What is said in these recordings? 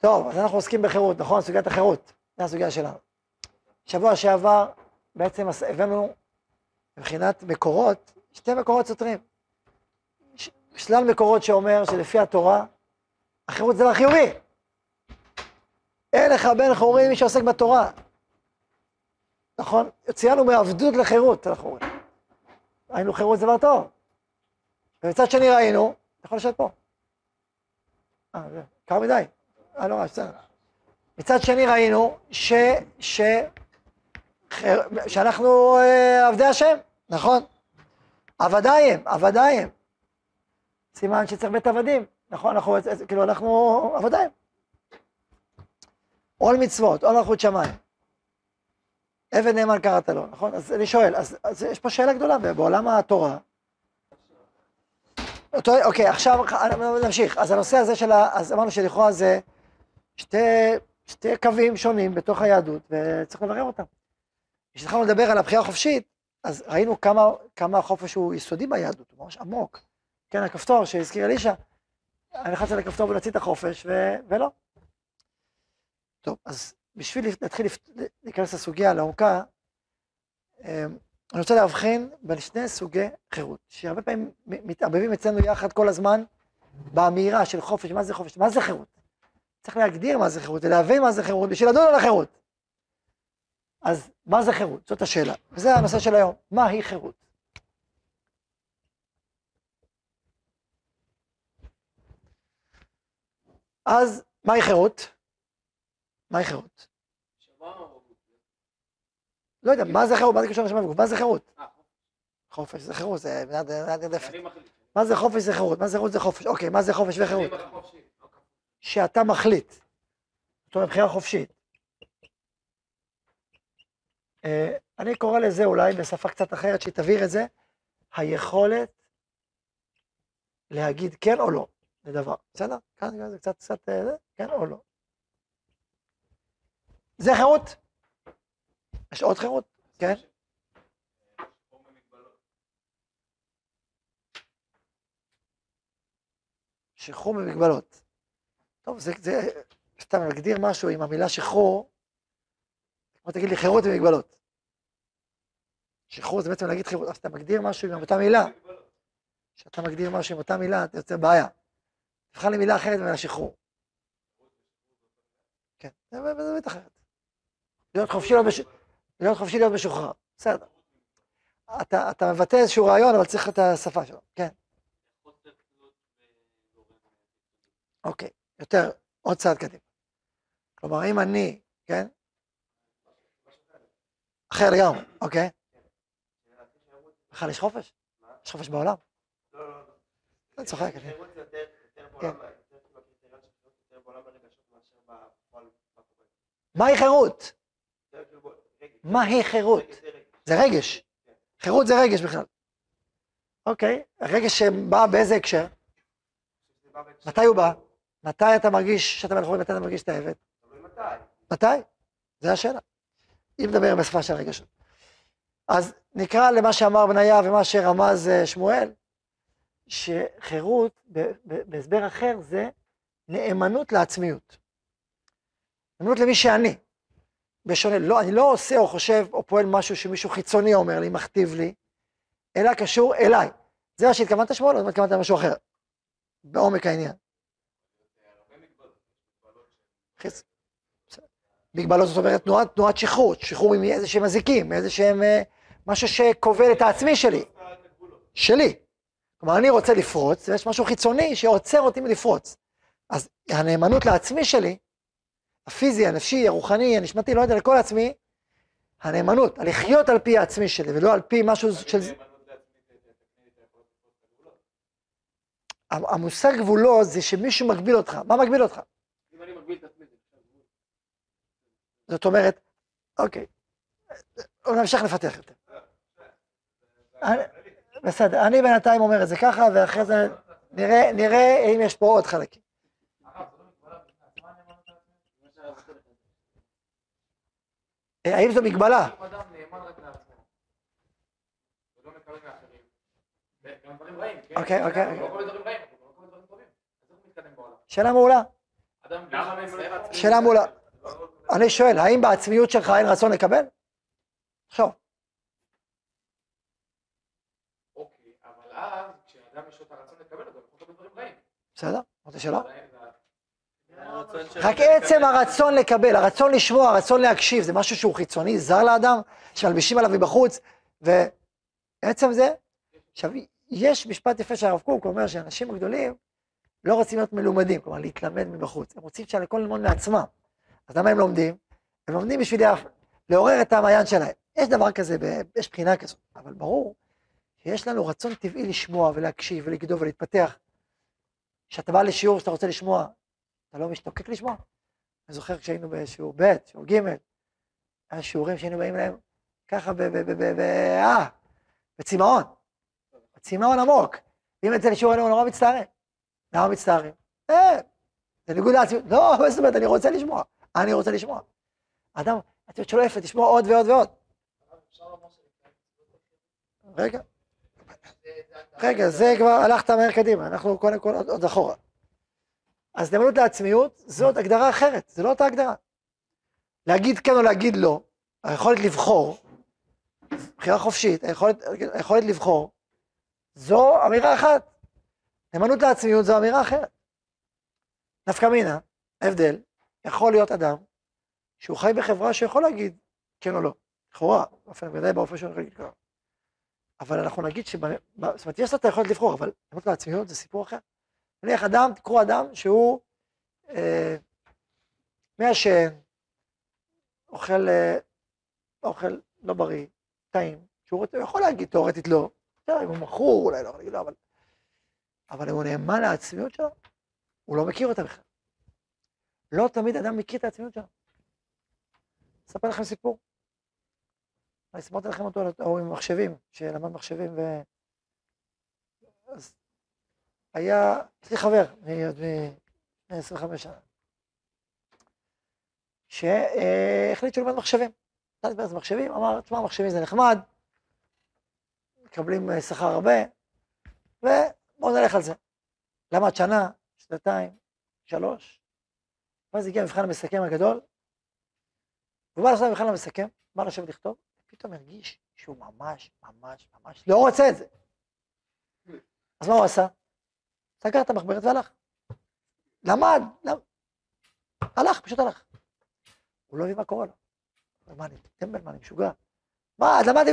טוב, אז אנחנו עוסקים בחירות, נכון? סוגיית החירות, זו הסוגיה שלנו. שבוע שעבר בעצם הבאנו מבחינת מקורות, שתי מקורות סותרים. שלל מקורות שאומר שלפי התורה, החירות זה לא חיובי. אין לך בן חורין מי שעוסק בתורה. נכון? יוצאנו מעבדות לחירות, אנחנו אומרים. היינו חירות זה דבר טוב. ומצד שני ראינו, אתה יכול לשבת פה. זה קר מדי. לא רע, בסדר. מצד שני ראינו שאנחנו עבדי השם, נכון? עבדיים, עבדיים. סימן שצריך בית עבדים, נכון? אנחנו עבדיים. עול מצוות, עול מלכות שמיים. עבד נאמן קראת לו, נכון? אז אני שואל, אז יש פה שאלה גדולה, בעולם התורה. אוקיי, עכשיו נמשיך. אז הנושא הזה של, אז אמרנו שלכאורה זה שתי קווים שונים בתוך היהדות, וצריך לברר אותם. כשהתחלנו לדבר על הבחירה החופשית, אז ראינו כמה החופש הוא יסודי ביהדות, הוא ממש עמוק. כן, הכפתור שהזכיר אלישע, אני לחץ על הכפתור ונוציא את החופש, ולא. טוב, אז בשביל להתחיל להיכנס לסוגיה, לעומקה, אני רוצה להבחין בין שני סוגי חירות, שהרבה פעמים מתערבבים אצלנו יחד כל הזמן, באמירה של חופש, מה זה חופש, מה זה חירות? צריך להגדיר מה זה חירות, להבין מה זה חירות, בשביל לדון על החירות. אז מה זה חירות? זאת השאלה, וזה הנושא של היום, מה היא חירות? אז מה היא חירות? מה היא חירות? לא יודע, מה זה חירות? מה זה קשור לשמה וגוף? מה זה חירות? חופש זה חירות, זה מנעד נדפת. מה זה חופש זה חירות? מה זה חירות זה חופש? אוקיי, מה זה חופש וחירות? שאתה מחליט. זאת אומרת, בחירה חופשית. אני קורא לזה אולי בשפה קצת אחרת, שהיא תבהיר את זה, היכולת להגיד כן או לא, לדבר. בסדר? כאן זה קצת, כן או לא. זה חירות? יש עוד חירות? כן? שחרור ממגבלות. טוב, זה סתם להגדיר משהו עם המילה שחרור, כמו תגיד לי חירות ומגבלות. שחרור זה בעצם להגיד חירות, אז אתה מגדיר משהו עם אותה מילה. כשאתה מגדיר משהו עם אותה מילה, אתה יוצא בעיה. תבחר לי מילה אחרת מהמילה שחרור. כן, זה באמת אחרת. להיות חופשי להיות משוחרר, בסדר. אתה מבטא איזשהו רעיון, אבל צריך את השפה שלו, כן. אוקיי, יותר, עוד צעד קדימה. כלומר, אם אני, כן? אחר לגמרי, אוקיי? בכלל יש חופש? יש חופש בעולם? לא. אני צוחק, אני. מהי חירות? מהי חירות? זה רגש. חירות זה רגש בכלל. אוקיי, הרגש שבא באיזה הקשר? מתי הוא בא? מתי אתה מרגיש שאתה מלך חורין, מתי אתה מרגיש שאתה עבד? מתי? זה השאלה. אם מדבר בשפה של הרגשות. אז נקרא למה שאמר בניה ומה שרמז שמואל, שחירות, בהסבר אחר, זה נאמנות לעצמיות. נאמנות למי שאני. בשונה, אני לא עושה או חושב או פועל משהו שמישהו חיצוני אומר לי, מכתיב לי, אלא קשור אליי. זה מה שהתכוונת שמואל, או התכוונת משהו אחר? בעומק העניין. מגבלות זאת אומרת תנועת שחרור, שחרור מאיזה שהם מזיקים, מאיזה שהם משהו שכובל את העצמי שלי. שלי. כלומר, אני רוצה לפרוץ, ויש משהו חיצוני שעוצר אותי מלפרוץ. אז הנאמנות לעצמי שלי, הפיזי, הנפשי, הרוחני, הנשמתי, לא יודע, לכל עצמי, הנאמנות, הלחיות על פי העצמי שלי, ולא על פי משהו של... המושג גבולות זה שמישהו מגביל אותך. מה מגביל אותך? אם אני מגביל את עצמי, זה מושג גבולות. זאת אומרת, אוקיי, נמשיך לפתח יותר. בסדר, אני בינתיים אומר את זה ככה, ואחרי זה נראה אם יש פה עוד חלקים. האם זו מגבלה? אם אדם נאמן רק לעצמו, ולא מקבל מאחרים, גם דברים רעים, כן? אוקיי. שאלה מעולה. שאלה מול... אני שואל, האם בעצמיות שלך אין רצון לקבל? עכשיו. אוקיי, אבל אז, כשאדם יש את הרצון לקבל, אתה יכול לקבל דברים רעים. בסדר, רוצה שאלה? רק עצם הרצון לקבל, הרצון לשמוע, הרצון להקשיב, זה משהו שהוא חיצוני, זר לאדם, שמלבישים עליו מבחוץ, ועצם זה, יש משפט יפה שהרב קוק אומר שאנשים הגדולים לא רוצים להיות מלומדים, כלומר להתלמד מבחוץ, הם רוצים שהכל ללמוד מעצמם. אז למה הם לומדים? הם לומדים בשביל לעורר את המעיין שלהם. יש דבר כזה, יש בחינה כזאת, אבל ברור שיש לנו רצון טבעי לשמוע ולהקשיב ולגדוב ולהתפתח. כשאתה בא לשיעור שאתה רוצה לשמוע, אתה לא משתוקק לשמוע. אני זוכר כשהיינו בשיעור ב', שיעור ג', היה שיעורים שהיינו באים להם ככה בצמאון. בצמאון עמוק. ואם את זה לשיעור היינו נורא מצטערים. למה מצטערים? זה ניגוד לעצמי. לא, מה זאת אומרת, אני רוצה לשמוע. אני רוצה לשמוע. אדם, את יודעת שלא יפה, תשמוע עוד ועוד ועוד. רגע. רגע, זה כבר הלכת מהר קדימה, אנחנו קודם כל עוד אחורה. אז נאמנות לעצמיות, זאת הגדרה אחרת, זו לא אותה הגדרה. להגיד כן או להגיד לא, היכולת לבחור, בחירה חופשית, היכולת לבחור, זו אמירה אחת. נאמנות לעצמיות זו אמירה אחרת. נפקא מינה, ההבדל, יכול להיות אדם שהוא חי בחברה שיכול להגיד כן או לא. לכאורה, ודאי באופן שהוא יכול להגיד כן. אבל אנחנו נגיד זאת אומרת, יש לו את היכולת לבחור, אבל נאמנות לעצמיות זה סיפור אחר. נניח אדם, תקראו אדם שהוא מעשן, אוכל, אוכל לא בריא, טעים, שהוא יכול להגיד תיאורטית לא, אם הוא מכור אולי לא, להגיד לא, אבל אם הוא נאמן לעצמיות שלו, הוא לא מכיר אותה בכלל. לא תמיד אדם מכיר את העצמיות שלו. אספר לכם סיפור. אני אספרתי לכם אותו עם מחשבים, שלמד מחשבים אז היה, יש לי חבר, עוד מ-25 שנה, שהחליט שהוא לומד מחשבים. נתן לדבר על מחשבים, אמר, תשמע, מחשבים זה נחמד, מקבלים שכר הרבה, ובואו נלך על זה. למד שנה, שנתיים, 3, ואז הגיע מבחן המסכם הגדול, והוא בא לעשות מבחן המסכם, בא לשבת לכתוב, ופתאום הרגיש שהוא ממש לא רוצה את זה. אז מה הוא עשה? סגר את המחברת והלך. למד, הלך, פשוט הלך. הוא לא הביא מה קורה לו. מה, אני טמבל, מה, אני משוגע? מה, למדתי,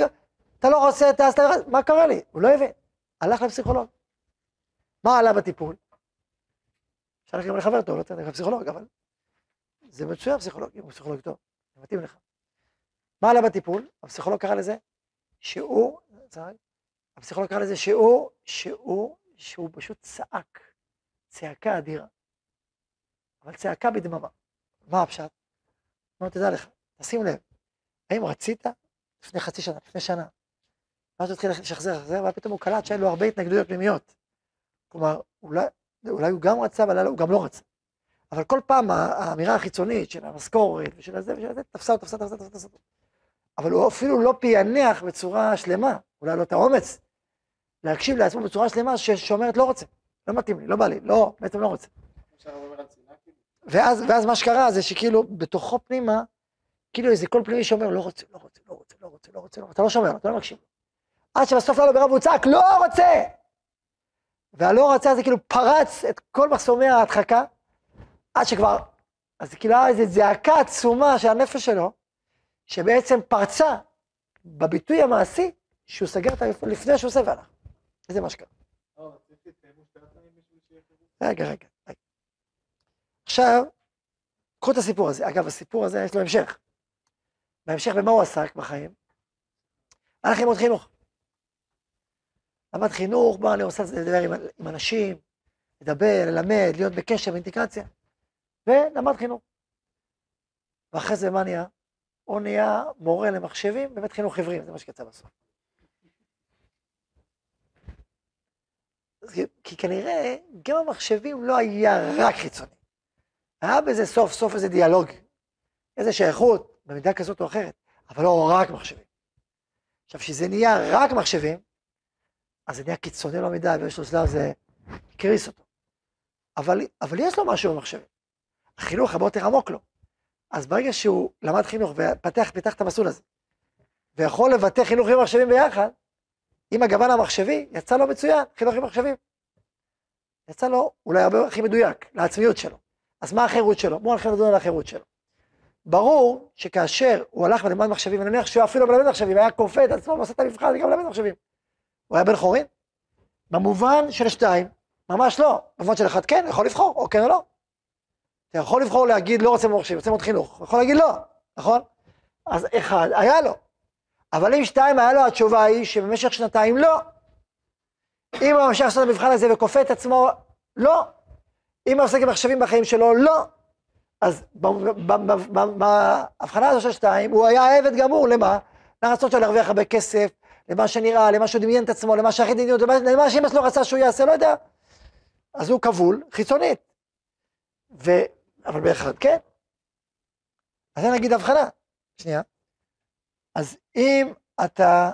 אתה לא רוצה, מה קרה לי? הוא לא הביא. הלך לפסיכולוג. מה עלה בטיפול? אפשר לכם לחבר אותו, לא תן לך פסיכולוג, אבל זה מצוין פסיכולוג, אם הוא פסיכולוג טוב, זה מתאים לך. מה עלה בטיפול? הפסיכולוג קרא לזה שיעור, הפסיכולוג קרא לזה שיעור, שהוא פשוט צעק, צעקה אדירה, אבל צעקה בדממה. מה הפשט? לא תדע לך, תשים לב, האם רצית לפני חצי שנה, לפני שנה, ואז הוא התחיל לשחזר, אבל פתאום הוא קלט שאין לו הרבה התנגדויות פנימיות. כלומר, אולי הוא גם רצה, אבל הוא גם לא רצה. אבל כל פעם האמירה החיצונית של המשכורת ושל זה, תפסה. אבל הוא אפילו לא פיינח בצורה שלמה, אולי לא את האומץ. להקשיב לעצמו בצורה שלמה ששומרת לא רוצה, לא מתאים לי, לא בא לי, לא, בעצם לא רוצה. ואז מה שקרה זה שכאילו בתוכו פנימה, כאילו איזה קול פנימי שאומר לא רוצה, אתה לא שומר, אתה לא מקשיב. עד שבסוף לא ברב הוא צעק, לא רוצה! והלא רוצה זה כאילו פרץ את כל מחסומי ההדחקה, עד שכבר, אז כאילו היה איזו זעקה עצומה של הנפש שלו, שבעצם פרצה בביטוי המעשי, שהוא סגר את המפעל לפני שהוא עושה והלך. זה מה שקרה. רגע. עכשיו, קחו את הסיפור הזה. אגב, הסיפור הזה יש לו המשך. בהמשך במה הוא עסק בחיים? הלך ללמוד חינוך. למד חינוך, בא, אני רוצה לדבר עם אנשים, לדבר, ללמד, להיות בקשר, באינטגרציה. ולמד חינוך. ואחרי זה מה נהיה? הוא נהיה מורה למחשבים בבית חינוך עברים, זה מה שקצה בסוף. כי כנראה גם המחשבים לא היה רק חיצוני. היה בזה סוף איזה דיאלוג, איזה שייכות, במידה כזאת או אחרת, אבל לא רק מחשבים. עכשיו, שזה נהיה רק מחשבים, אז זה נהיה קיצוני לא מידה, ויש לו סלב, זה קריס אותו. אבל יש לו משהו במחשבים. החינוך הרבה יותר עמוק לו. אז ברגע שהוא למד חינוך ופיתח את המסלול הזה, ויכול לבטא חינוך עם מחשבים ביחד, עם הגוון המחשבי, יצא לו מצוין, חינוך עם מחשבים. יצא לו אולי הרבה הכי מדויק, לעצמיות שלו. אז מה החירות שלו? בואו נלכם לדון על החירות שלו. ברור שכאשר הוא הלך ולמד מחשבים, ונניח שהוא אפילו מלמד מחשבים, היה קופד, עצמו הוא עושה את המבחן, וגם מלמד מחשבים. הוא היה בן חורין? במובן של שתיים, ממש לא. במובן של אחד כן, יכול לבחור, או כן או לא. אתה יכול לבחור להגיד, לא רוצה מחשבים, רוצה מאוד חינוך. יכול להגיד לא, נכון? אז אחד, היה לו. אבל אם שתיים היה לו, התשובה היא שבמשך שנתיים לא. אם הוא ממשיך לעשות את המבחן הזה וכופה את עצמו, לא. אם הוא עוסק במחשבים בחיים שלו, לא. אז בהבחנה הזו של שתיים, הוא היה עבד גמור, למה? לרצות שלו להרוויח הרבה כסף, למה שנראה, למה שהוא דמיין את עצמו, למה שהכי דמיין, למה שאמא שלו רצה שהוא יעשה, לא יודע. אז הוא כבול, חיצונית. אבל באחד, כן? אז אני אגיד הבחנה. שנייה. אז אם אתה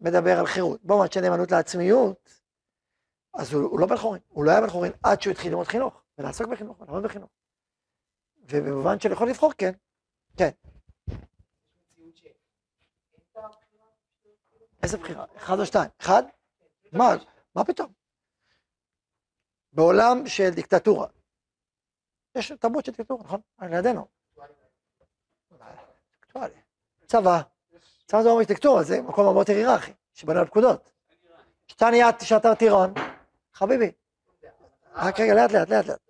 מדבר על חירות, במובן של נאמנות לעצמיות, אז הוא לא בן חורין, הוא לא היה בן חורין עד שהוא התחיל ללמוד חינוך, ולעסוק בחינוך, ולעמוד בחינוך. ובמובן של יכול לבחור, כן. כן. איזה בחירה? אחד או שתיים? אחד? מה פתאום? בעולם של דיקטטורה. יש טבעות של דיקטטורה, נכון? על ידינו. אקטואלי. צבא. צבא זה אומרת דיקטטורה, זה מקום הרבה יותר היררכי, שבנה על פקודות. כשאתה נהיה שאתה טירון, חביבי. רק רגע, לאט לאט, לאט לאט.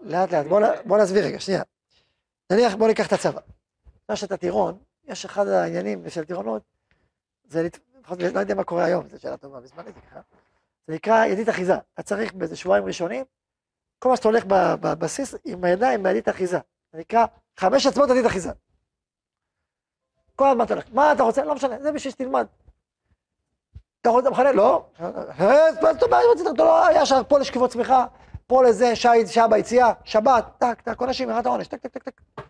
לאט לאט, בוא נסביר רגע, שנייה. נניח, בוא ניקח את הצבא. מה שאתה טירון, יש אחד העניינים של טירונות, זה, לא יודע מה קורה היום, זו שאלה טובה, בזמן הייתי ככה. זה נקרא ידית אחיזה. אתה צריך באיזה שבועיים ראשונים, כל מה שאתה הולך בבסיס עם הידיים בידית אחיזה. זה נקרא 5 עצמות ידית אחיזה. כל הזמן אתה הולך, מה אתה רוצה? לא משנה, זה בשביל שתלמד. אתה רוצה את המחנה? לא. אתה לא היה שם פה לשכיבות צמיחה, פה לזה, שעה ביציאה, שבת, טק, טק, כל נשים, ירד העונש, טק, טק, טק, טק.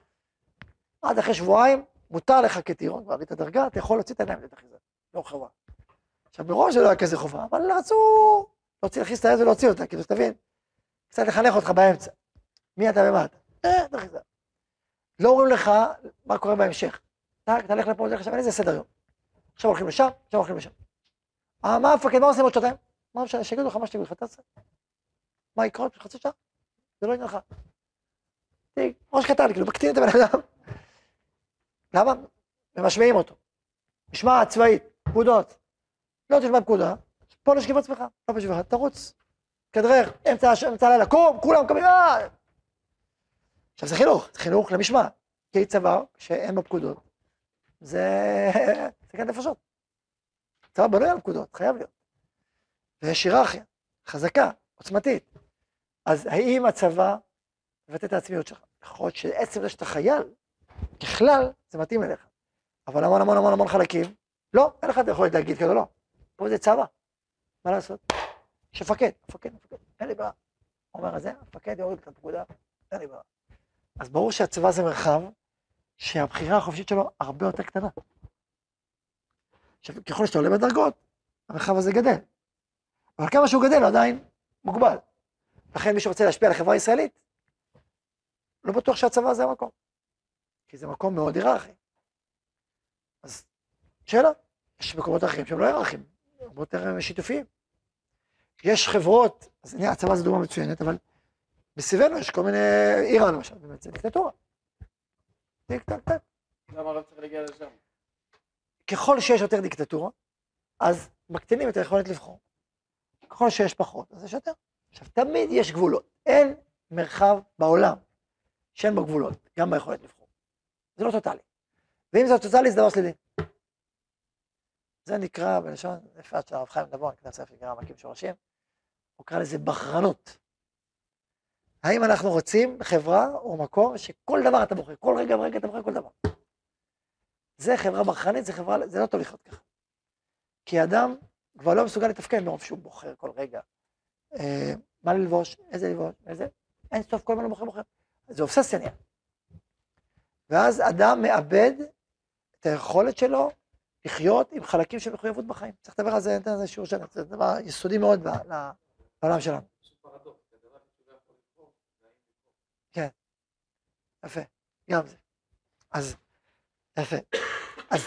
עד אחרי שבועיים, מותר לך כטירון, כבר את הדרגה, אתה יכול להוציא את העיניים לדעת אחיזה, לא חובה. עכשיו, מראש זה לא היה כזה חובה, אבל רצו להכניס את היד ולהוציא אותה, כאילו, שתבין, קצת לחנך אותך באמצע. מי אתה ומה אתה? דעת אחיזה. לא אומרים לך מה קורה בהמשך. טק, תלך לפה, תלך לשם, אין איזה סדר יום. עכשיו הולכים לשם, עכשיו הולכים לשם. מה המפקד, מה עושים עוד שעתיים? מה משנה, שיגידו לך מה שתגיד לך, תעשה. מה יקרה עוד חצי שעה? זה לא עניין לך. ראש קטן, כאילו, מקטין את הבן אדם. למה? ומשמעים אותו. משמע צבאית, פקודות. לא תשמע פקודה, פה לשכיב עצמך, לא בשבילך, תרוץ. כדרך, אמצע הלילה, קום, כולם קמים, עכשיו זה חינוך, זה חינוך למשמע. כי צבא שאין בו פקודות, זה כאן נפשות. צבא בנוי על פקודות, חייב להיות. ויש היררכיה, חזקה, עוצמתית. אז האם הצבא מבטא את העצמיות שלך? יכול להיות שעצם זה שאתה חייל, ככלל זה מתאים אליך. אבל המון המון המון המון חלקים, לא, אין לך יכולת להגיד כזה, לא. פה זה צבא, מה לעשות? שפקד, מפקד, אין לי בעיה. אומר הזה, הפקד יוריד את הפקודה, אין לי בעיה. אז ברור שהצבא זה מרחב, שהבחירה החופשית שלו הרבה יותר קטנה. עכשיו, ככל שאתה עולה בדרגות, המרחב הזה גדל. אבל כמה שהוא גדל, הוא עדיין מוגבל. לכן מי שרוצה להשפיע על החברה הישראלית, לא בטוח שהצבא זה המקום. כי זה מקום מאוד היררכי. אז שאלה, יש מקומות אחרים שהם לא היררכיים, הרבה יותר שיתופיים. יש חברות, אז הנה, הצבא זה דוגמה מצוינת, אבל בסביבנו יש כל מיני, איראן למשל, באמת זה דיקטטורה. דיקטטורה. למה לא צריך להגיע לשם? ככל שיש יותר דיקטטורה, אז מקטינים את היכולת לבחור. ככל שיש פחות, אז יש יותר. עכשיו, תמיד יש גבולות. אין מרחב בעולם שאין בו גבולות, גם ביכולת לבחור. זה לא טוטלי. ואם זה טוטלי, זה דבר שלילי. זה נקרא, בלשון, יפה של הרב חיים דבון, כתב ספר שנקרא "מכים שורשים", הוא קרא לזה בחרנות. האם אנחנו רוצים חברה או מקום שכל דבר אתה בוחר, כל רגע ורגע אתה בוחר כל דבר. זה חברה בחרנית, זה חברה, זה לא טוב לחיות ככה. כי אדם כבר לא מסוגל לתפקד מרוב שהוא בוחר כל רגע. מה ללבוש, איזה ללבוש, איזה, אין סוף, כל מה הוא בוחר. זה אובססיה נהיה. ואז אדם מאבד את היכולת שלו לחיות עם חלקים של מחויבות בחיים. צריך לדבר על זה, נתן איזה שיעור שלנו, זה דבר יסודי מאוד בעולם שלנו. כן, יפה, גם זה. אז, יפה. אז,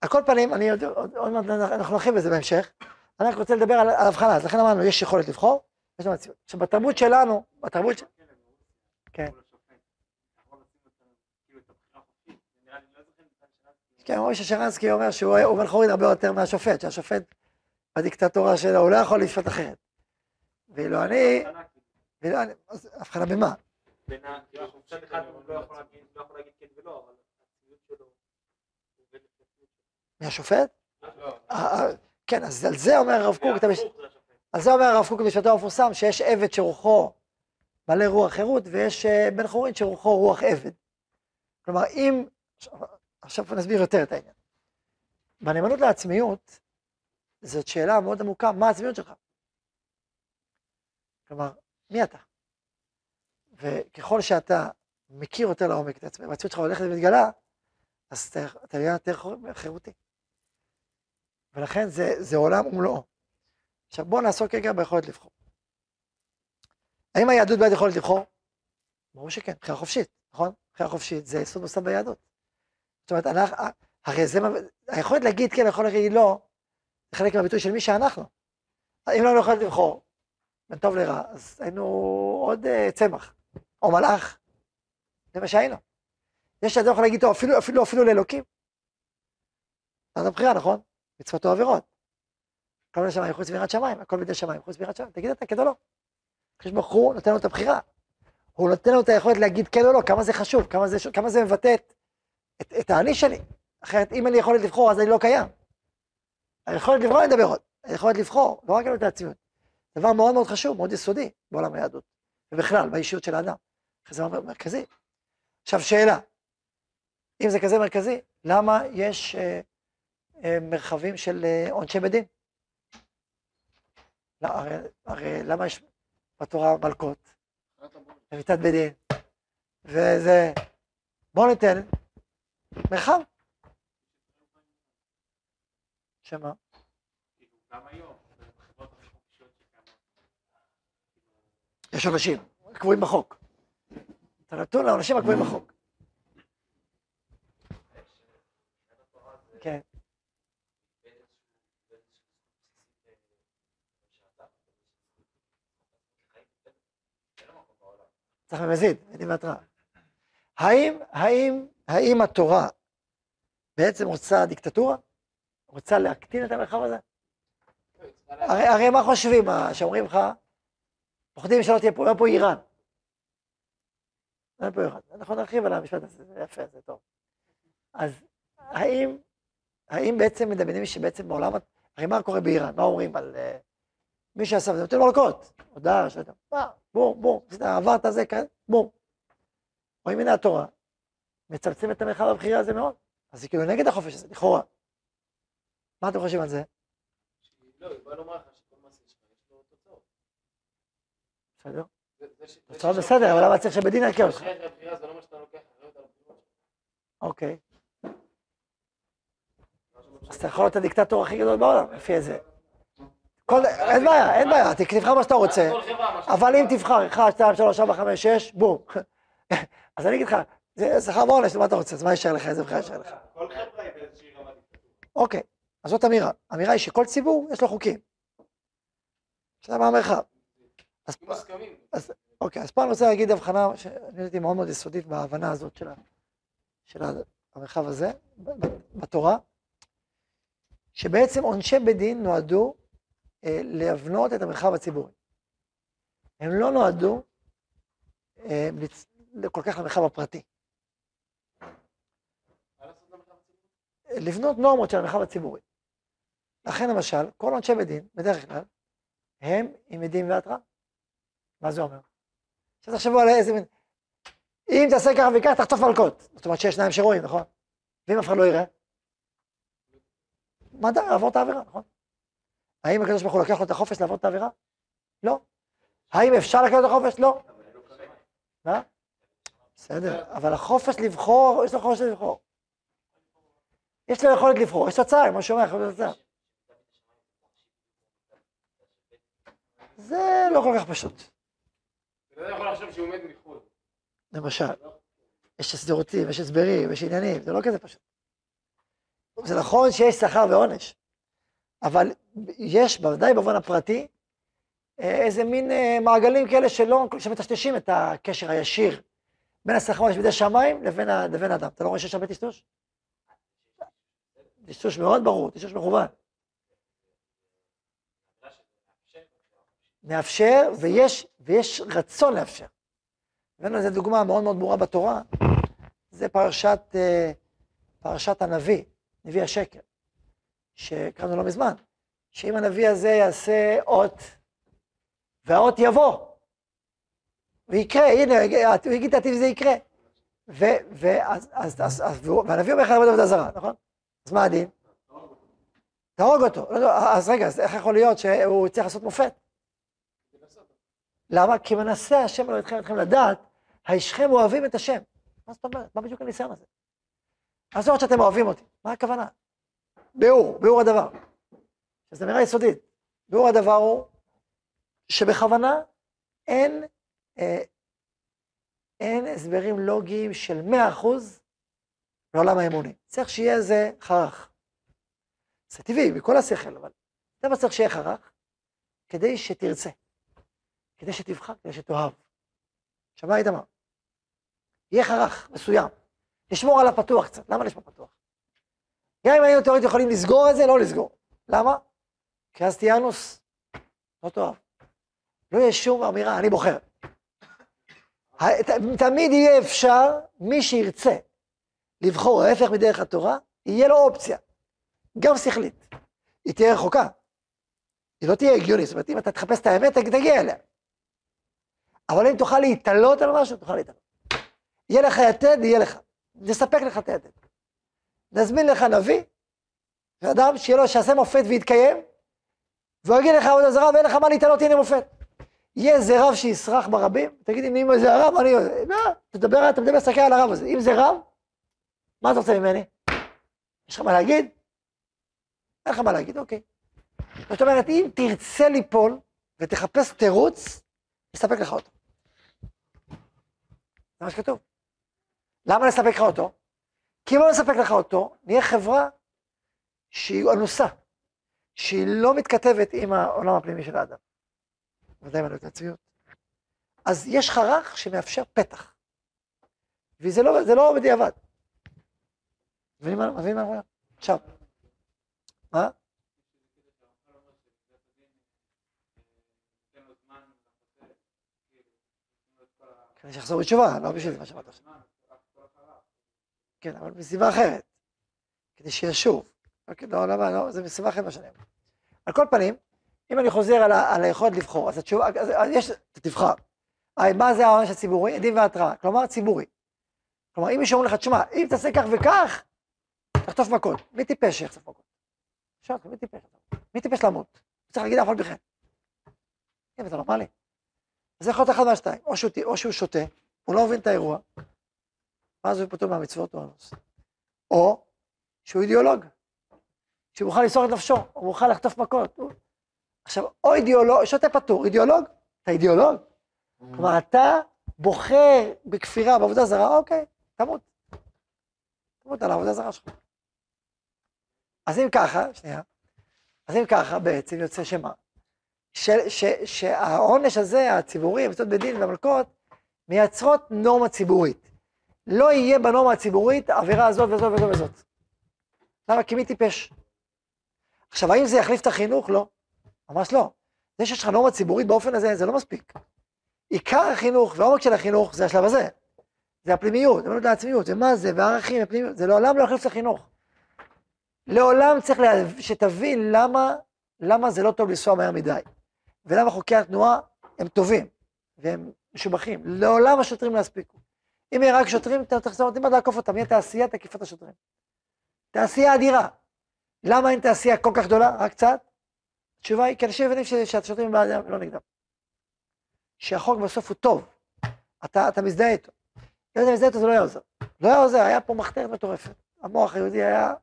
על כל פנים, אני עוד מעט, אנחנו נרחיב בזה בהמשך, אני רק רוצה לדבר על ההבחנה, אז לכן אמרנו, יש יכולת לבחור, יש לנו מציאות. עכשיו, בתרבות שלנו, בתרבות שלנו, כן. כן, מוישה שרנסקי אומר שהוא בן חורין הרבה יותר מהשופט, שהשופט בדיקטטורה שלו, הוא לא יכול לשפוט אחרת. ואילו אני, אז הבחנה במה? בין ה... כאילו, אנחנו קצת אחד לא יכול להגיד כן ולא, אבל התמיד שלו הוא בן חורין. מהשופט? לא. כן, אז על זה אומר הרב קוק, על זה אומר הרב קוק במשפטו המפורסם, שיש עבד שרוחו מלא רוח חירות, ויש בן חורין שרוחו רוח עבד. כלומר, אם... עכשיו נסביר יותר את העניין. בנאמנות לעצמיות, זאת שאלה מאוד עמוקה, מה העצמיות שלך? כלומר, מי אתה? וככל שאתה מכיר יותר לעומק את העצמיות, והעצמיות שלך הולכת ומתגלה, אז אתה נהיה יותר חירותי. ולכן זה עולם ומלואו. עכשיו בואו נעסוק רגע ביכולת לבחור. האם היהדות בית יכולת לבחור? ברור שכן, בחירה חופשית, נכון? בחירה חופשית זה יסוד מוסד ביהדות. זאת אומרת, הרי זה, היכולת להגיד כן, היכולת להגיד לא, זה חלק מהביטוי של מי שאנחנו. אם לא יכולת לבחור, בין טוב לרע, אז היינו עוד צמח, או מלאך, זה מה שהיינו. יש שאדם יכול להגיד טוב, אפילו לאלוקים. אז הבחירה, נכון? מצוותו עבירות. הכל בידי שמיים, חוץ מיראת שמיים, הכל בידי שמיים, חוץ מיראת שמיים. תגיד אתה, כן או לא. הוא נותן לנו את הבחירה. הוא נותן לנו את היכולת להגיד כן או לא, כמה זה חשוב, כמה זה מבטאת. את העני שלי, אחרת אם אני יכולת לבחור אז אני לא קיים. היכולת לבחור אני מדבר עוד, היכולת לבחור, לא רק על את העצמיות. דבר מאוד מאוד חשוב, מאוד יסודי בעולם היהדות, ובכלל באישיות של האדם. זה דבר מרכזי. עכשיו שאלה, אם זה כזה מרכזי, למה יש מרחבים של עונשי בדין? הרי למה יש בתורה מלכות, ומיתת בדין, וזה, בואו ניתן, מרחב. שמה? גם היום, בחברות החופשיות שקיימות. יש עונשים, קבועים בחוק. אתה נתון לעונשים הקבועים בחוק. כן. צריך במזיד, עדים והתראה. האם התורה בעצם רוצה דיקטטורה? רוצה להקטין את המרחב הזה? הרי מה חושבים שאומרים לך? פוחדים שלא תהיה פה, לא פה איראן. לא פה איראן. אנחנו נרחיב על המשפט הזה, זה יפה, זה טוב. אז האם בעצם מדמיינים שבעצם בעולם, הרי מה קורה באיראן? מה אומרים על מי שעשה? זה נותן מלכות, הודעה, שאתה, בום, עברת זה כאן, בום. או אם הנה התורה, מצמצם את המרחב הבחירה הזה מאוד. אז זה כאילו נגד החופש הזה, לכאורה. מה אתם חושבים על זה? לא, היא באה לומר לך שכל מה שיש לך, יש לו תוצאות. בסדר? תוצאות בסדר, אבל למה צריך שבדין נעקר אותך? זה הבחירה, זה לא מה שאתה לוקח, אני לא יודע על הבחירות. אוקיי. אז אתה יכול להיות הדיקטטור הכי גדול בעולם, לפי איזה. אין בעיה, תבחר מה שאתה רוצה. אבל אם תבחר 1, 2, 3, 4, 5, 6, בום. אז אני אגיד לך, זה שכר ועונש, מה אתה רוצה? אז מה יישאר לך? איזה בחירה יישאר לך? כל חברה היא באיזושהי רמה דיקטטורה. אוקיי, אז זאת אמירה. אמירה היא שכל ציבור יש לו חוקים. שאלה מה המרחב. אוקיי, אז פה אני רוצה להגיד הבחנה שאני יודעת היא מאוד מאוד יסודית בהבנה הזאת של המרחב הזה, בתורה, שבעצם עונשי בדין נועדו להבנות את המרחב הציבורי. הם לא נועדו כל כך למרחב הפרטי. לבנות נורמות של המרחב הציבורי. לכן למשל, כל עונשי בדין, בדרך כלל, הם עם עדים והתראה. מה זה אומר? עכשיו תחשבו על איזה מין... אם תעשה ככה וככה, תחטוף מלכות. זאת אומרת שיש שניים שרואים, נכון? ואם אף אחד לא יראה? מה דעה? לעבור את העבירה, נכון? האם הקדוש ברוך הוא לוקח לו את החופש לעבור את העבירה? לא. האם אפשר לקחת את החופש? לא. מה? בסדר, אבל החופש לבחור, יש לו חופש לבחור. יש לו יכולת לבחור, יש תוצאה, כמו שאומר, יכולת לתוצאה. זה לא כל כך פשוט. אני לא יכול לחשוב שהוא עומד מחוץ. למשל, יש הסדרותים, יש הסברים, יש עניינים, זה לא כזה פשוט. זה נכון שיש שכר ועונש, אבל יש, בוודאי במובן הפרטי, איזה מין מעגלים כאלה שלא, שמטשטשים את הקשר הישיר בין השכר שבידי שמיים לבין האדם. אתה לא רואה שיש הרבה טשטוש? טשטוש מאוד ברור, טשטוש מכוון. נאפשר, ויש רצון לאפשר. הבאנו לזה דוגמה מאוד מאוד ברורה בתורה, זה פרשת הנביא, נביא השקר, שקראנו לא מזמן, שאם הנביא הזה יעשה אות, והאות יבוא, ויקרה, הנה, הוא יגיד את זה וזה יקרה. והנביא אומר לך לעבוד עבודה זרה, נכון? אז מה הדין? תהרוג אותו. אז רגע, אז איך יכול להיות שהוא צריך לעשות מופת? למה? כי מנסה השם לא יתכם אתכם לדעת, הישכם אוהבים את השם. מה זאת אומרת? מה בדיוק הניסיון הזה? אז זאת שאתם אוהבים אותי. מה הכוונה? ביאור הדבר. אז זו אמירה יסודית. ביאור הדבר הוא שבכוונה אין הסברים לוגיים של 100% לעולם האמוני. צריך שיהיה איזה חרך. זה טבעי, בכל השכל, אבל אתה צריך שיהיה חרך כדי שתרצה. כדי שתבחר, כדי שתאהב. שמה היית אמר? יהיה חרך מסוים. לשמור עליו פתוח קצת. למה לשמור פתוח? גם אם היינו תיאורטית יכולים לסגור את זה, לא לסגור. למה? כי אז תהיה אנוס. לא תאהב. לא יהיה שום אמירה, אני בוחר. תמיד יהיה אפשר, מי שירצה לבחור ההפך מדרך התורה, יהיה לו אופציה. גם שכלית. היא תהיה רחוקה. היא לא תהיה הגיונית. זאת אומרת, אם אתה תחפש את האמת, תגיע אליה. אבל אם תוכל להתעלות על משהו, תוכל להתעלות. יהיה לך יתד, יהיה לך. נספק לך את היתד. נזמין לך נביא, ואדם שיהיה לו שעשה מופת ויתקיים, והוא יגיד לך עוד הזרה, ואין לך מה להתעלות, הנה מופת. יהיה איזה רב שישרח ברבים, תגיד אם זה הרב, אני... מה? אתה מדבר סקר על הרב הזה. אם זה רב, מה אתה רוצה ממני? יש לך מה להגיד? אין לך מה להגיד, אוקיי. זאת אומרת, אם תרצה ליפול ותחפש תירוץ, נספק לך אותו. זה מה שכתוב. למה נספק לך אותו? כי אם לא נספק לך אותו, נהיה חברה שהיא אנוסה, שהיא לא מתכתבת עם העולם הפנימי של האדם. ודאי מלא את הצביעות. אז יש חרך שמאפשר פתח. וזה לא בדיעבד. מבינים מה אני אומר? עכשיו. מה? אני שחזור בתשובה, לא בשביל מה שמעת עכשיו. כן, אבל מסיבה אחרת, כדי שישוב. לא, למה, לא, זה מסיבה אחרת מה שאני אומר. על כל פנים, אם אני חוזר על היכולת לבחור, אז התשובה, אתה תבחר. מה זה העונש הציבורי? עדים והתראה, כלומר ציבורי. כלומר, אם מישהו אומר לך, תשמע, אם תעשה כך וכך, תחטוף מכות. מי טיפש שיחטוף מכות? אפשר, מי טיפש? מי טיפש למות? צריך להגיד אף בכלל. כן, אתה נורמלי. אז זה יכול להיות אחד מהשתיים, או שהוא שותה, הוא לא מבין את האירוע, ואז הוא פתאום מהמצוות, או שהוא אידיאולוג, שהוא מוכן למסור את נפשו, הוא מוכן לחטוף מכות. עכשיו, או אידיאולוג, שותה פטור, אידיאולוג, אתה אידיאולוג. כלומר, אתה בוחר בכפירה בעבודה זרה, אוקיי, תמות. תמות על העבודה זרה שלך. אז אם ככה, בעצם יוצא שמה? שהעונש הזה, הציבורי, המצוות בדין והמלכות, מייצרות נורמה ציבורית. לא יהיה בנורמה הציבורית עבירה הזאת וזאת וזאת וזאת. למה? כי מי טיפש? עכשיו, האם זה יחליף את החינוך? לא. ממש לא. זה שיש לך נורמה ציבורית באופן הזה, זה לא מספיק. עיקר החינוך והעומק של החינוך זה השלב הזה. זה הפנימיות, אמנות לעצמיות, ומה זה, והערכים, הפנימיות, זה לעולם לא יחליף את החינוך. לעולם צריך שתבין למה זה לא טוב לנסוע מהר מדי. ולמה חוקי התנועה הם טובים, והם משובחים. לעולם השוטרים לא יספיקו. אם יהיה רק שוטרים, אתם יודעים עד לעקוף אותם, יהיה תעשייה, תקיפת השוטרים. תעשייה אדירה. למה אין תעשייה כל כך גדולה? רק קצת. התשובה היא, כי אנשים מבינים שהשוטרים לא נגדם. שהחוק בסוף הוא טוב. אתה מזדהה איתו. אם אתה מזדהה איתו, זה לא היה עוזר. לא היה עוזר, היה פה מחתרת מטורפת. המוח היהודי היה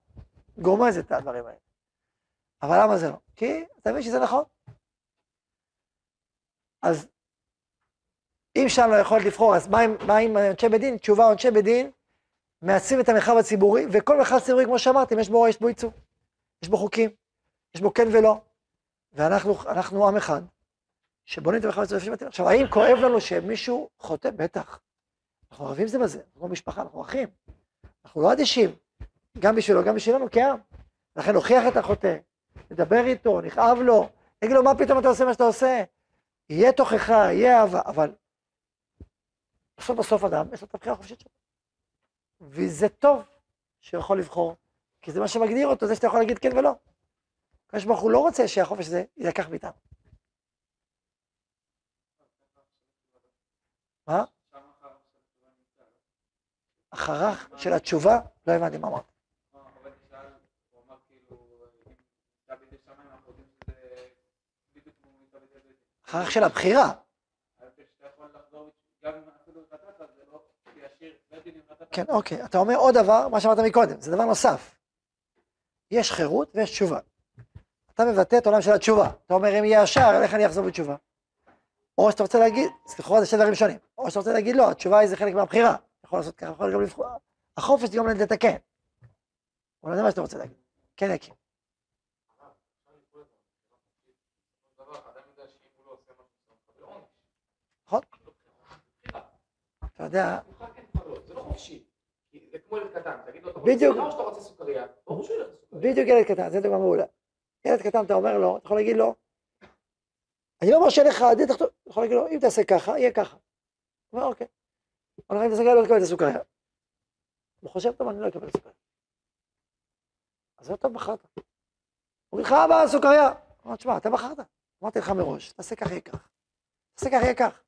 גומז את הדברים האלה. אבל למה זה לא? כי אתה מבין שזה נכון. אז אם שם לא יכולת לבחור, אז מה עם אנשי בדין? תשובה, אנשי בדין מעצים את המרחב הציבורי, וכל מרחב ציבורי, כמו שאמרתם, יש בו ייצוג, יש בו חוקים, יש בו כן ולא, ואנחנו עם אחד, שבונים את המרחב הציבורי. עכשיו, האם כואב לנו שמישהו חוטא? בטח. אנחנו ערבים זה בזה, אנחנו משפחה, אנחנו אחים, אנחנו לא אדישים, גם בשבילו, גם בשבילנו, כעם. לכן נוכיח את החוטא, נדבר איתו, נכאב לו, נגיד לו, מה פתאום אתה עושה מה שאתה עושה? יהיה תוכחה, יהיה אהבה, אבל בסוף אדם, יש לו את הבחירה החופשית שלו. וזה טוב שהוא יכול לבחור, כי זה מה שמגדיר אותו, זה שאתה יכול להגיד כן ולא. הקדוש ברוך הוא לא רוצה שהחופש הזה יילקח מאיתנו. מה? אחרך של התשובה, לא הבנתי מה אמרת. אחרך של הבחירה. כן, אוקיי, אתה אומר עוד דבר, מה שאמרת מקודם, זה דבר נוסף. יש חירות ויש תשובה. אתה מבטא את עולם של התשובה. אתה אומר, אם יהיה ישר, איך אני אחזור בתשובה? או שאתה רוצה להגיד, סליחה, זה שני דברים שונים. או שאתה רוצה להגיד, לא, התשובה היא זה חלק מהבחירה. יכול לעשות ככה, יכול גם לבחור. החופש זה גם לתקן. אבל זה מה שאתה רוצה להגיד. כן, כן. נכון? אתה יודע... זה כמו ילד קטן, תגיד לו, אתה רוצה סוכריה, ברור שהוא ילד סוכריה. בדיוק ילד קטן, זה דוגמה מעולה. ילד קטן, אתה אומר לו, אתה יכול להגיד לו, אני לא אומר שאליך, אתה יכול להגיד לו, אם תעשה ככה, יהיה ככה. הוא אומר, אוקיי. אבל אם תעשה ככה, לא תקבל את הסוכריה. הוא חושב, טוב, אני לא אקבל את הסוכריה. אז זה טוב, בחרת. הוא אומר לך, אבא, סוכריה. הוא אומר, תשמע, אתה בחרת. אמרתי לך מראש, תעשה ככה, יהיה כך. תעשה ככה, יהיה כך.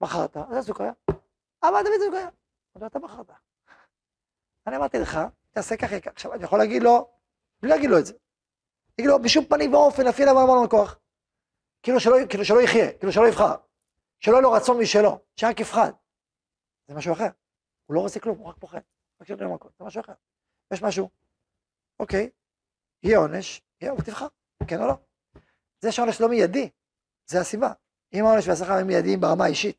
בחרת, אז זה סוכריה. אבא, תמיד סוכריה. אתה בחרת. אני אמרתי לך, תעשה ככה, יהיה כך. עכשיו, אני יכול להגיד לו, בלי להגיד לו את זה. תגיד לו, בשום פנים ואופן, אפילו אמר לנו כוח. כאילו שלא יחיה, כאילו שלא יבחר. שלא לא רצון משלו, שרק יפחד. זה משהו אחר. הוא לא רוצה כלום, הוא רק פוחד. רק שלא למקום, זה משהו אחר. יש משהו. אוקיי, יהיה עונש, יהיה, תבחר, כן או לא. זה שעונש לא מיידי, זה הסיבה. אם העונש והשכר הם מיידיים ברמה האישית.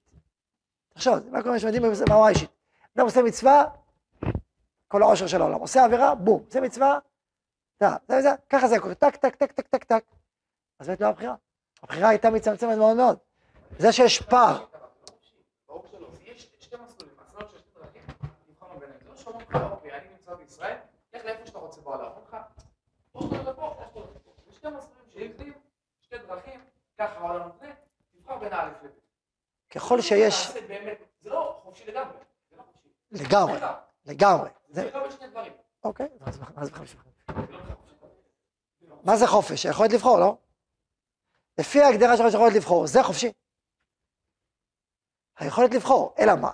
תחשוב, מה קורה שמיידיים ברמה האישית? אדם עושה מצווה, כל העושר של העולם. עושה עבירה, בום, עושה מצווה, זה, ככה זה קורה, טק, טק, טק, טק, טק, טק. אז באמת לא הבחירה. הבחירה הייתה מצמצמת מאוד מאוד. זה שיש פער. ברור שלא, יש שתי מסלולים, מסלול של שתי דרכים, נבחר מביניהם. זה לא שאומרים לך, אוקיי, אני נמצא בישראל, לך לאיפה שאתה רוצה בוא עליו. או שאתה לפה, או שאתה לפה. זה שתי מסלולים שהבדים, שתי דרכים, ככה העולם נותנה, נבחר בין א' לב'. ככל שיש... זה לא חופשי לגמרי. לגמרי, לגמרי. זה בכלל בשני דברים. אוקיי, אז בכלל בשני דברים. מה זה חופש? היכולת לבחור, לא? לפי ההגדרה שלך שיכולת לבחור, זה חופשי. היכולת לבחור, אלא מה?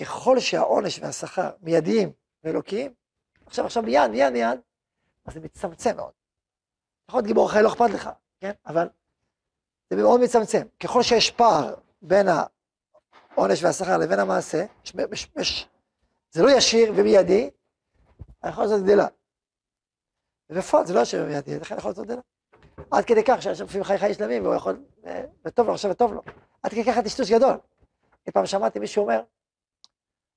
ככל שהעונש והשכר מיידיים ואלוקיים, עכשיו מיד, אז זה מצמצם מאוד. יכול להיות גיבור אחרי, לא אכפת לך, כן? אבל זה מאוד מצמצם. ככל שיש פער בין העונש והשכר לבין המעשה, זה לא ישיר ומיידי, היכולת הזאת גדלה. ובפועל זה לא ישיר ומיידי, לכן היכולת הזאת גדלה. עד כדי כך שאנשים לפעמים חיים שלמים, והוא יכול, וטוב לו, עכשיו וטוב לו. עד כדי כך הטשטוש גדול. אי פעם שמעתי מישהו אומר,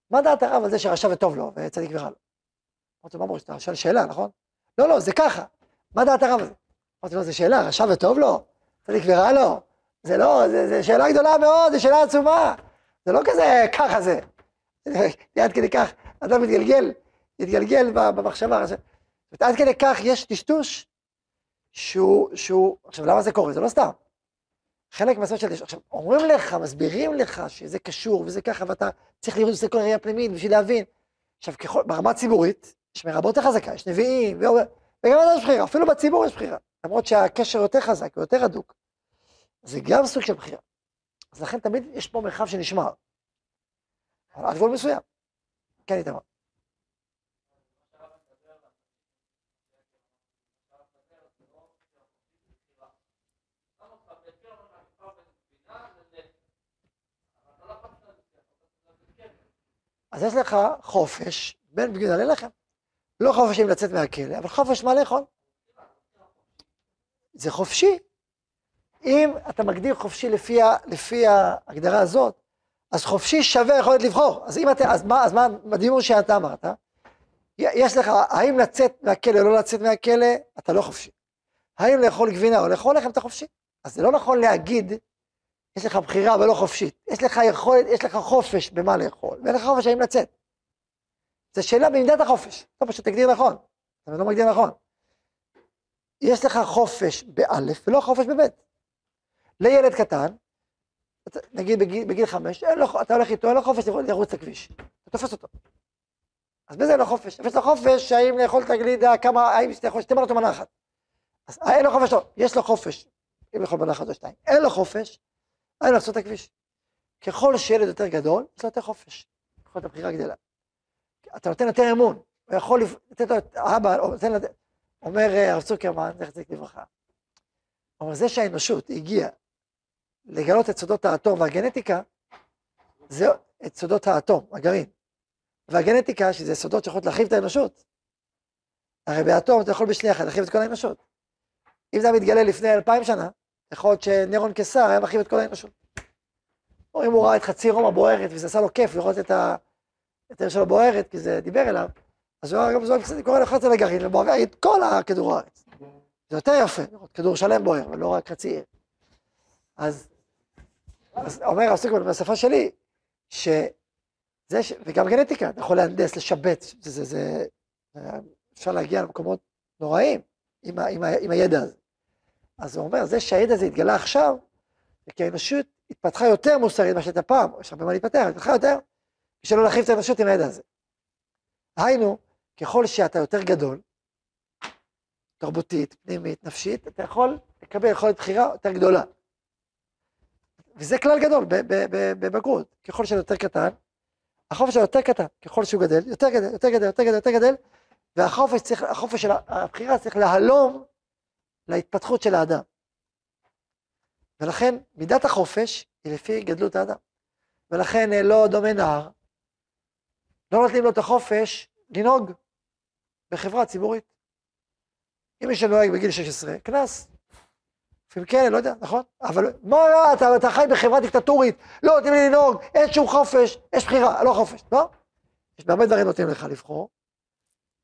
מה דעת הרב על זה שרשע וטוב לו, וצדיק ורע לו? אמרתי לו, מה אמרו, אתה שואל שאלה, נכון? לא, לא, זה ככה. מה דעת הרב על זה? אמרתי לו, זה שאלה, רשע וטוב לו? צדיק ורע לו? זה לא, זה שאלה גדולה מאוד, זה שאלה עצומה. זה לא כזה, ככה זה. עד כדי כך, אדם מתגלגל במחשבה. עד כדי כך יש טשטוש. עכשיו, למה זה קורה? זה לא סתם. חלק מהסוד של... עכשיו, אומרים לך, מסבירים לך שזה קשור וזה ככה, ואתה צריך לראות שזה כל הראייה פנימית בשביל להבין. עכשיו, ברמה ציבורית, יש מרבה יותר חזקה, יש נביאים, וגם יש בחירה, אפילו בציבור יש בחירה. למרות שהקשר יותר חזק, יותר הדוק, זה גם סוג של בחירה. אז לכן תמיד יש פה מרחב שנשמר. אבל עד גבול מסוים. כן, איתמר. אז יש לך חופש בין בגידה ללחם. לא חופש אם לצאת מהכלא, אבל חופש מה לאכול. זה חופשי. אם אתה מגדיר חופשי לפי ההגדרה הזאת, אז חופשי שווה יכולת לבחור. אז אם אתה, אז מה בדימור שאתה אמרת, יש לך, האם לצאת מהכלא או לא לצאת מהכלא, אתה לא חופשי. האם לאכול גבינה או לאכול לחם, אתה חופשי. אז זה לא נכון להגיד, יש לך בחירה ולא חופשית. יש לך יכולת, יש לך חופש במה לאכול, ואין לך חופש האם לצאת. זו שאלה במידת החופש. אתה פשוט תגדיר נכון. אתה לא מגדיר נכון. יש לך חופש באלף ולא חופש בבית. לילד קטן, נגיד בגיל 5, אתה הולך איתו, אין לו חופש לרוץ לכביש. אתה תופס אותו. אז בזה אין לו חופש. יש לו חופש האם לאכול את הגלידה, האם לאכול שתי מנות או מנה אחת. אז אין לו חופש, לא. יש לו חופש, אם לאכול מנה אחת או שתיים. אין לו חופש, אין לעשות את הכביש. ככל שילד יותר גדול, יש לו יותר חופש. ככל את הבחירה גדלה. אתה נותן יותר אמון, הוא יכול לתת לו את האבא, אומר הרב צוקרמן, זכר לברכה, אומר זה שהאנושות הגיעה לגלות את סודות האטום והגנטיקה, זה את סודות האטום, הגרעין, והגנטיקה שזה סודות שיכולות להרחיב את האנושות, הרי באטום אתה יכול בשנייה אחת להרחיב את כל האנושות, אם זה מתגלה לפני 2000 שנה, יכול להיות שנירון קיסר היה מרחיב את כל האנושות, או אם הוא ראה את חצי רומא בוערת וזה עשה לו כיף לראות את ה... יותר שלו בוערת, כי זה דיבר אליו, אז הוא גם זוהג קצת, קורא לחץ על הגרעין, ובוער את כל הכדור הארץ. זה יותר יפה, כדור שלם בוער, ולא רק חצי עיר. אז אומר הרב צוקרמן, בשפה שלי, וגם גנטיקה, אתה יכול להנדס, לשבץ, אפשר להגיע למקומות נוראים, עם הידע הזה. אז הוא אומר, זה שהידע הזה התגלה עכשיו, כי האנושות התפתחה יותר מוסרית, מה שהייתה פעם, יש הרבה מה להתפתח, התפתחה יותר, שלא להרחיב את האנושות עם הידע הזה. היינו, ככל שאתה יותר גדול, תרבותית, פנימית, נפשית, אתה יכול לקבל יכולת בחירה יותר גדולה. וזה כלל גדול בבגרות. ככל שאתה יותר קטן, החופש יותר קטן, ככל שהוא גדל, יותר גדל, יותר גדל, יותר גדל, יותר גדל, והחופש של הבחירה צריך להלום להתפתחות של האדם. ולכן, מידת החופש היא לפי גדלות האדם. ולכן לא דומה נער, לא נותנים לו את החופש לנהוג בחברה ציבורית. אם מי שנוהג בגיל 16, כנס. לפעמים כן, לא יודע, נכון? אבל מה, אתה חי בחברה דיקטטורית, לא נותנים לי לנהוג, אין שום חופש, יש בחירה, לא חופש, לא? יש בהרבה דברים נותנים לך לבחור,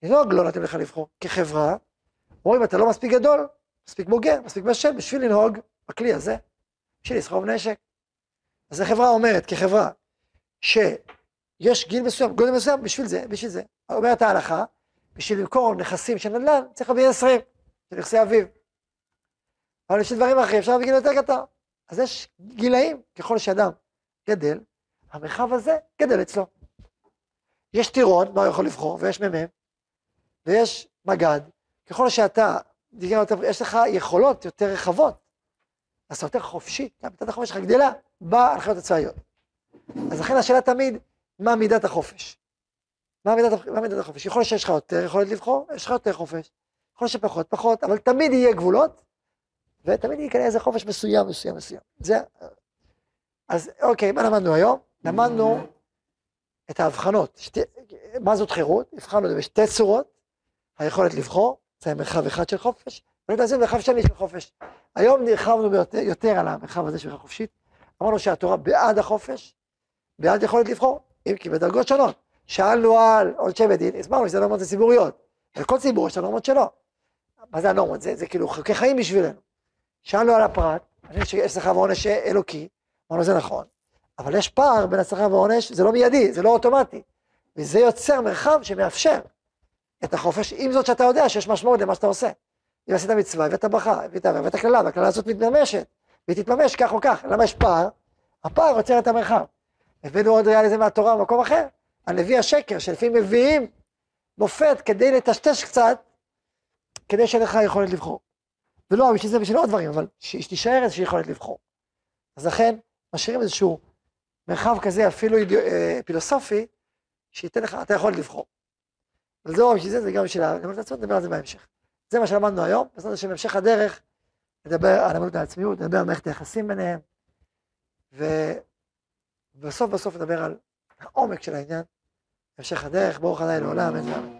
לנהוג לא נותנים לך לבחור, כחברה, אומרים, אתה לא מספיק גדול, מספיק בוגר, מספיק בשל, בשביל לנהוג בכלי הזה, בשביל לסחוב נשק. אז החברה אומרת, כחברה, שיש גיל מסוים, גודל מסוים, בשביל זה. אומרת ההלכה, בשביל למכור נכסים של נדל"ן, צריך בגיל 20, של נכסי אביב. אבל בשביל דברים אחרים, אפשר בגיל יותר קטן. אז יש גילאים, ככל שאדם גדל, המרחב הזה גדל אצלו. יש טירון, מה הוא יכול לבחור, ויש מ"מ, ויש מגד. ככל שאתה, יש לך יכולות יותר רחבות, אז אתה יותר חופשי, מידת החופש שלך גדלה. בהנחיות הצבאיות. אז לכן השאלה תמיד, מה מידת החופש? מה מידת החופש? יכול להיות שיש לך יותר יכולת לבחור, יש לך יותר חופש. יכול להיות שפחות, אבל תמיד יהיה גבולות, ותמיד יהיה כאן איזה חופש מסוים. זה... אז אוקיי, מה למדנו היום? למדנו את ההבחנות. מה זאת חירות? הבחנו את זה בשתי צורות, היכולת לבחור, זה מרחב אחד של חופש, וזה מרחב שני של חופש. היום נרחבנו יותר על המרחב הזה של חופשית, אמרנו שהתורה בעד החופש, בעד יכולת לבחור, אם כי בדרגות שונות. שאלנו על עונשי בדין, הסברנו שזה נורמות ציבוריות. לכל ציבור יש הנורמות שלו. מה זה הנורמות? זה כאילו חוקי חיים בשבילנו. שאלנו על הפרט, יש שכר ועונש אלוקי, אמרנו זה נכון. אבל יש פער בין השכר ועונש, זה לא מיידי, זה לא אוטומטי. וזה יוצר מרחב שמאפשר את החופש, עם זאת שאתה יודע שיש משמעות למה שאתה עושה. אם עשית מצווה, הבאת ברכה, הבאת הכללה, והכללה הזאת מתממשת. והיא תתממש כך או כך, למה יש פער? הפער יוצר את המרחב. הבאנו עוד ריאליזם מהתורה במקום אחר, הנביא השקר, שלפעמים מביאים מופת כדי לטשטש קצת, כדי שיהיה לך יכולת לבחור. ולא, בשביל זה בשביל עוד דברים, אבל שתישאר איזושהי יכולת לבחור. אז לכן, משאירים איזשהו מרחב כזה, אפילו פילוסופי, שייתן לך, אתה יכול לבחור. אבל זה לא בשביל זה, זה גם בשביל הלמוד לעצמות, נדבר על זה בהמשך. זה מה שלמדנו היום, בסדר שבהמשך הדרך, נדבר על המלות העצמיות, נדבר על מערכת היחסים ביניהם, ובסוף נדבר על העומק של העניין, המשך הדרך, ברוך ה' לעולם, אמן ואמן.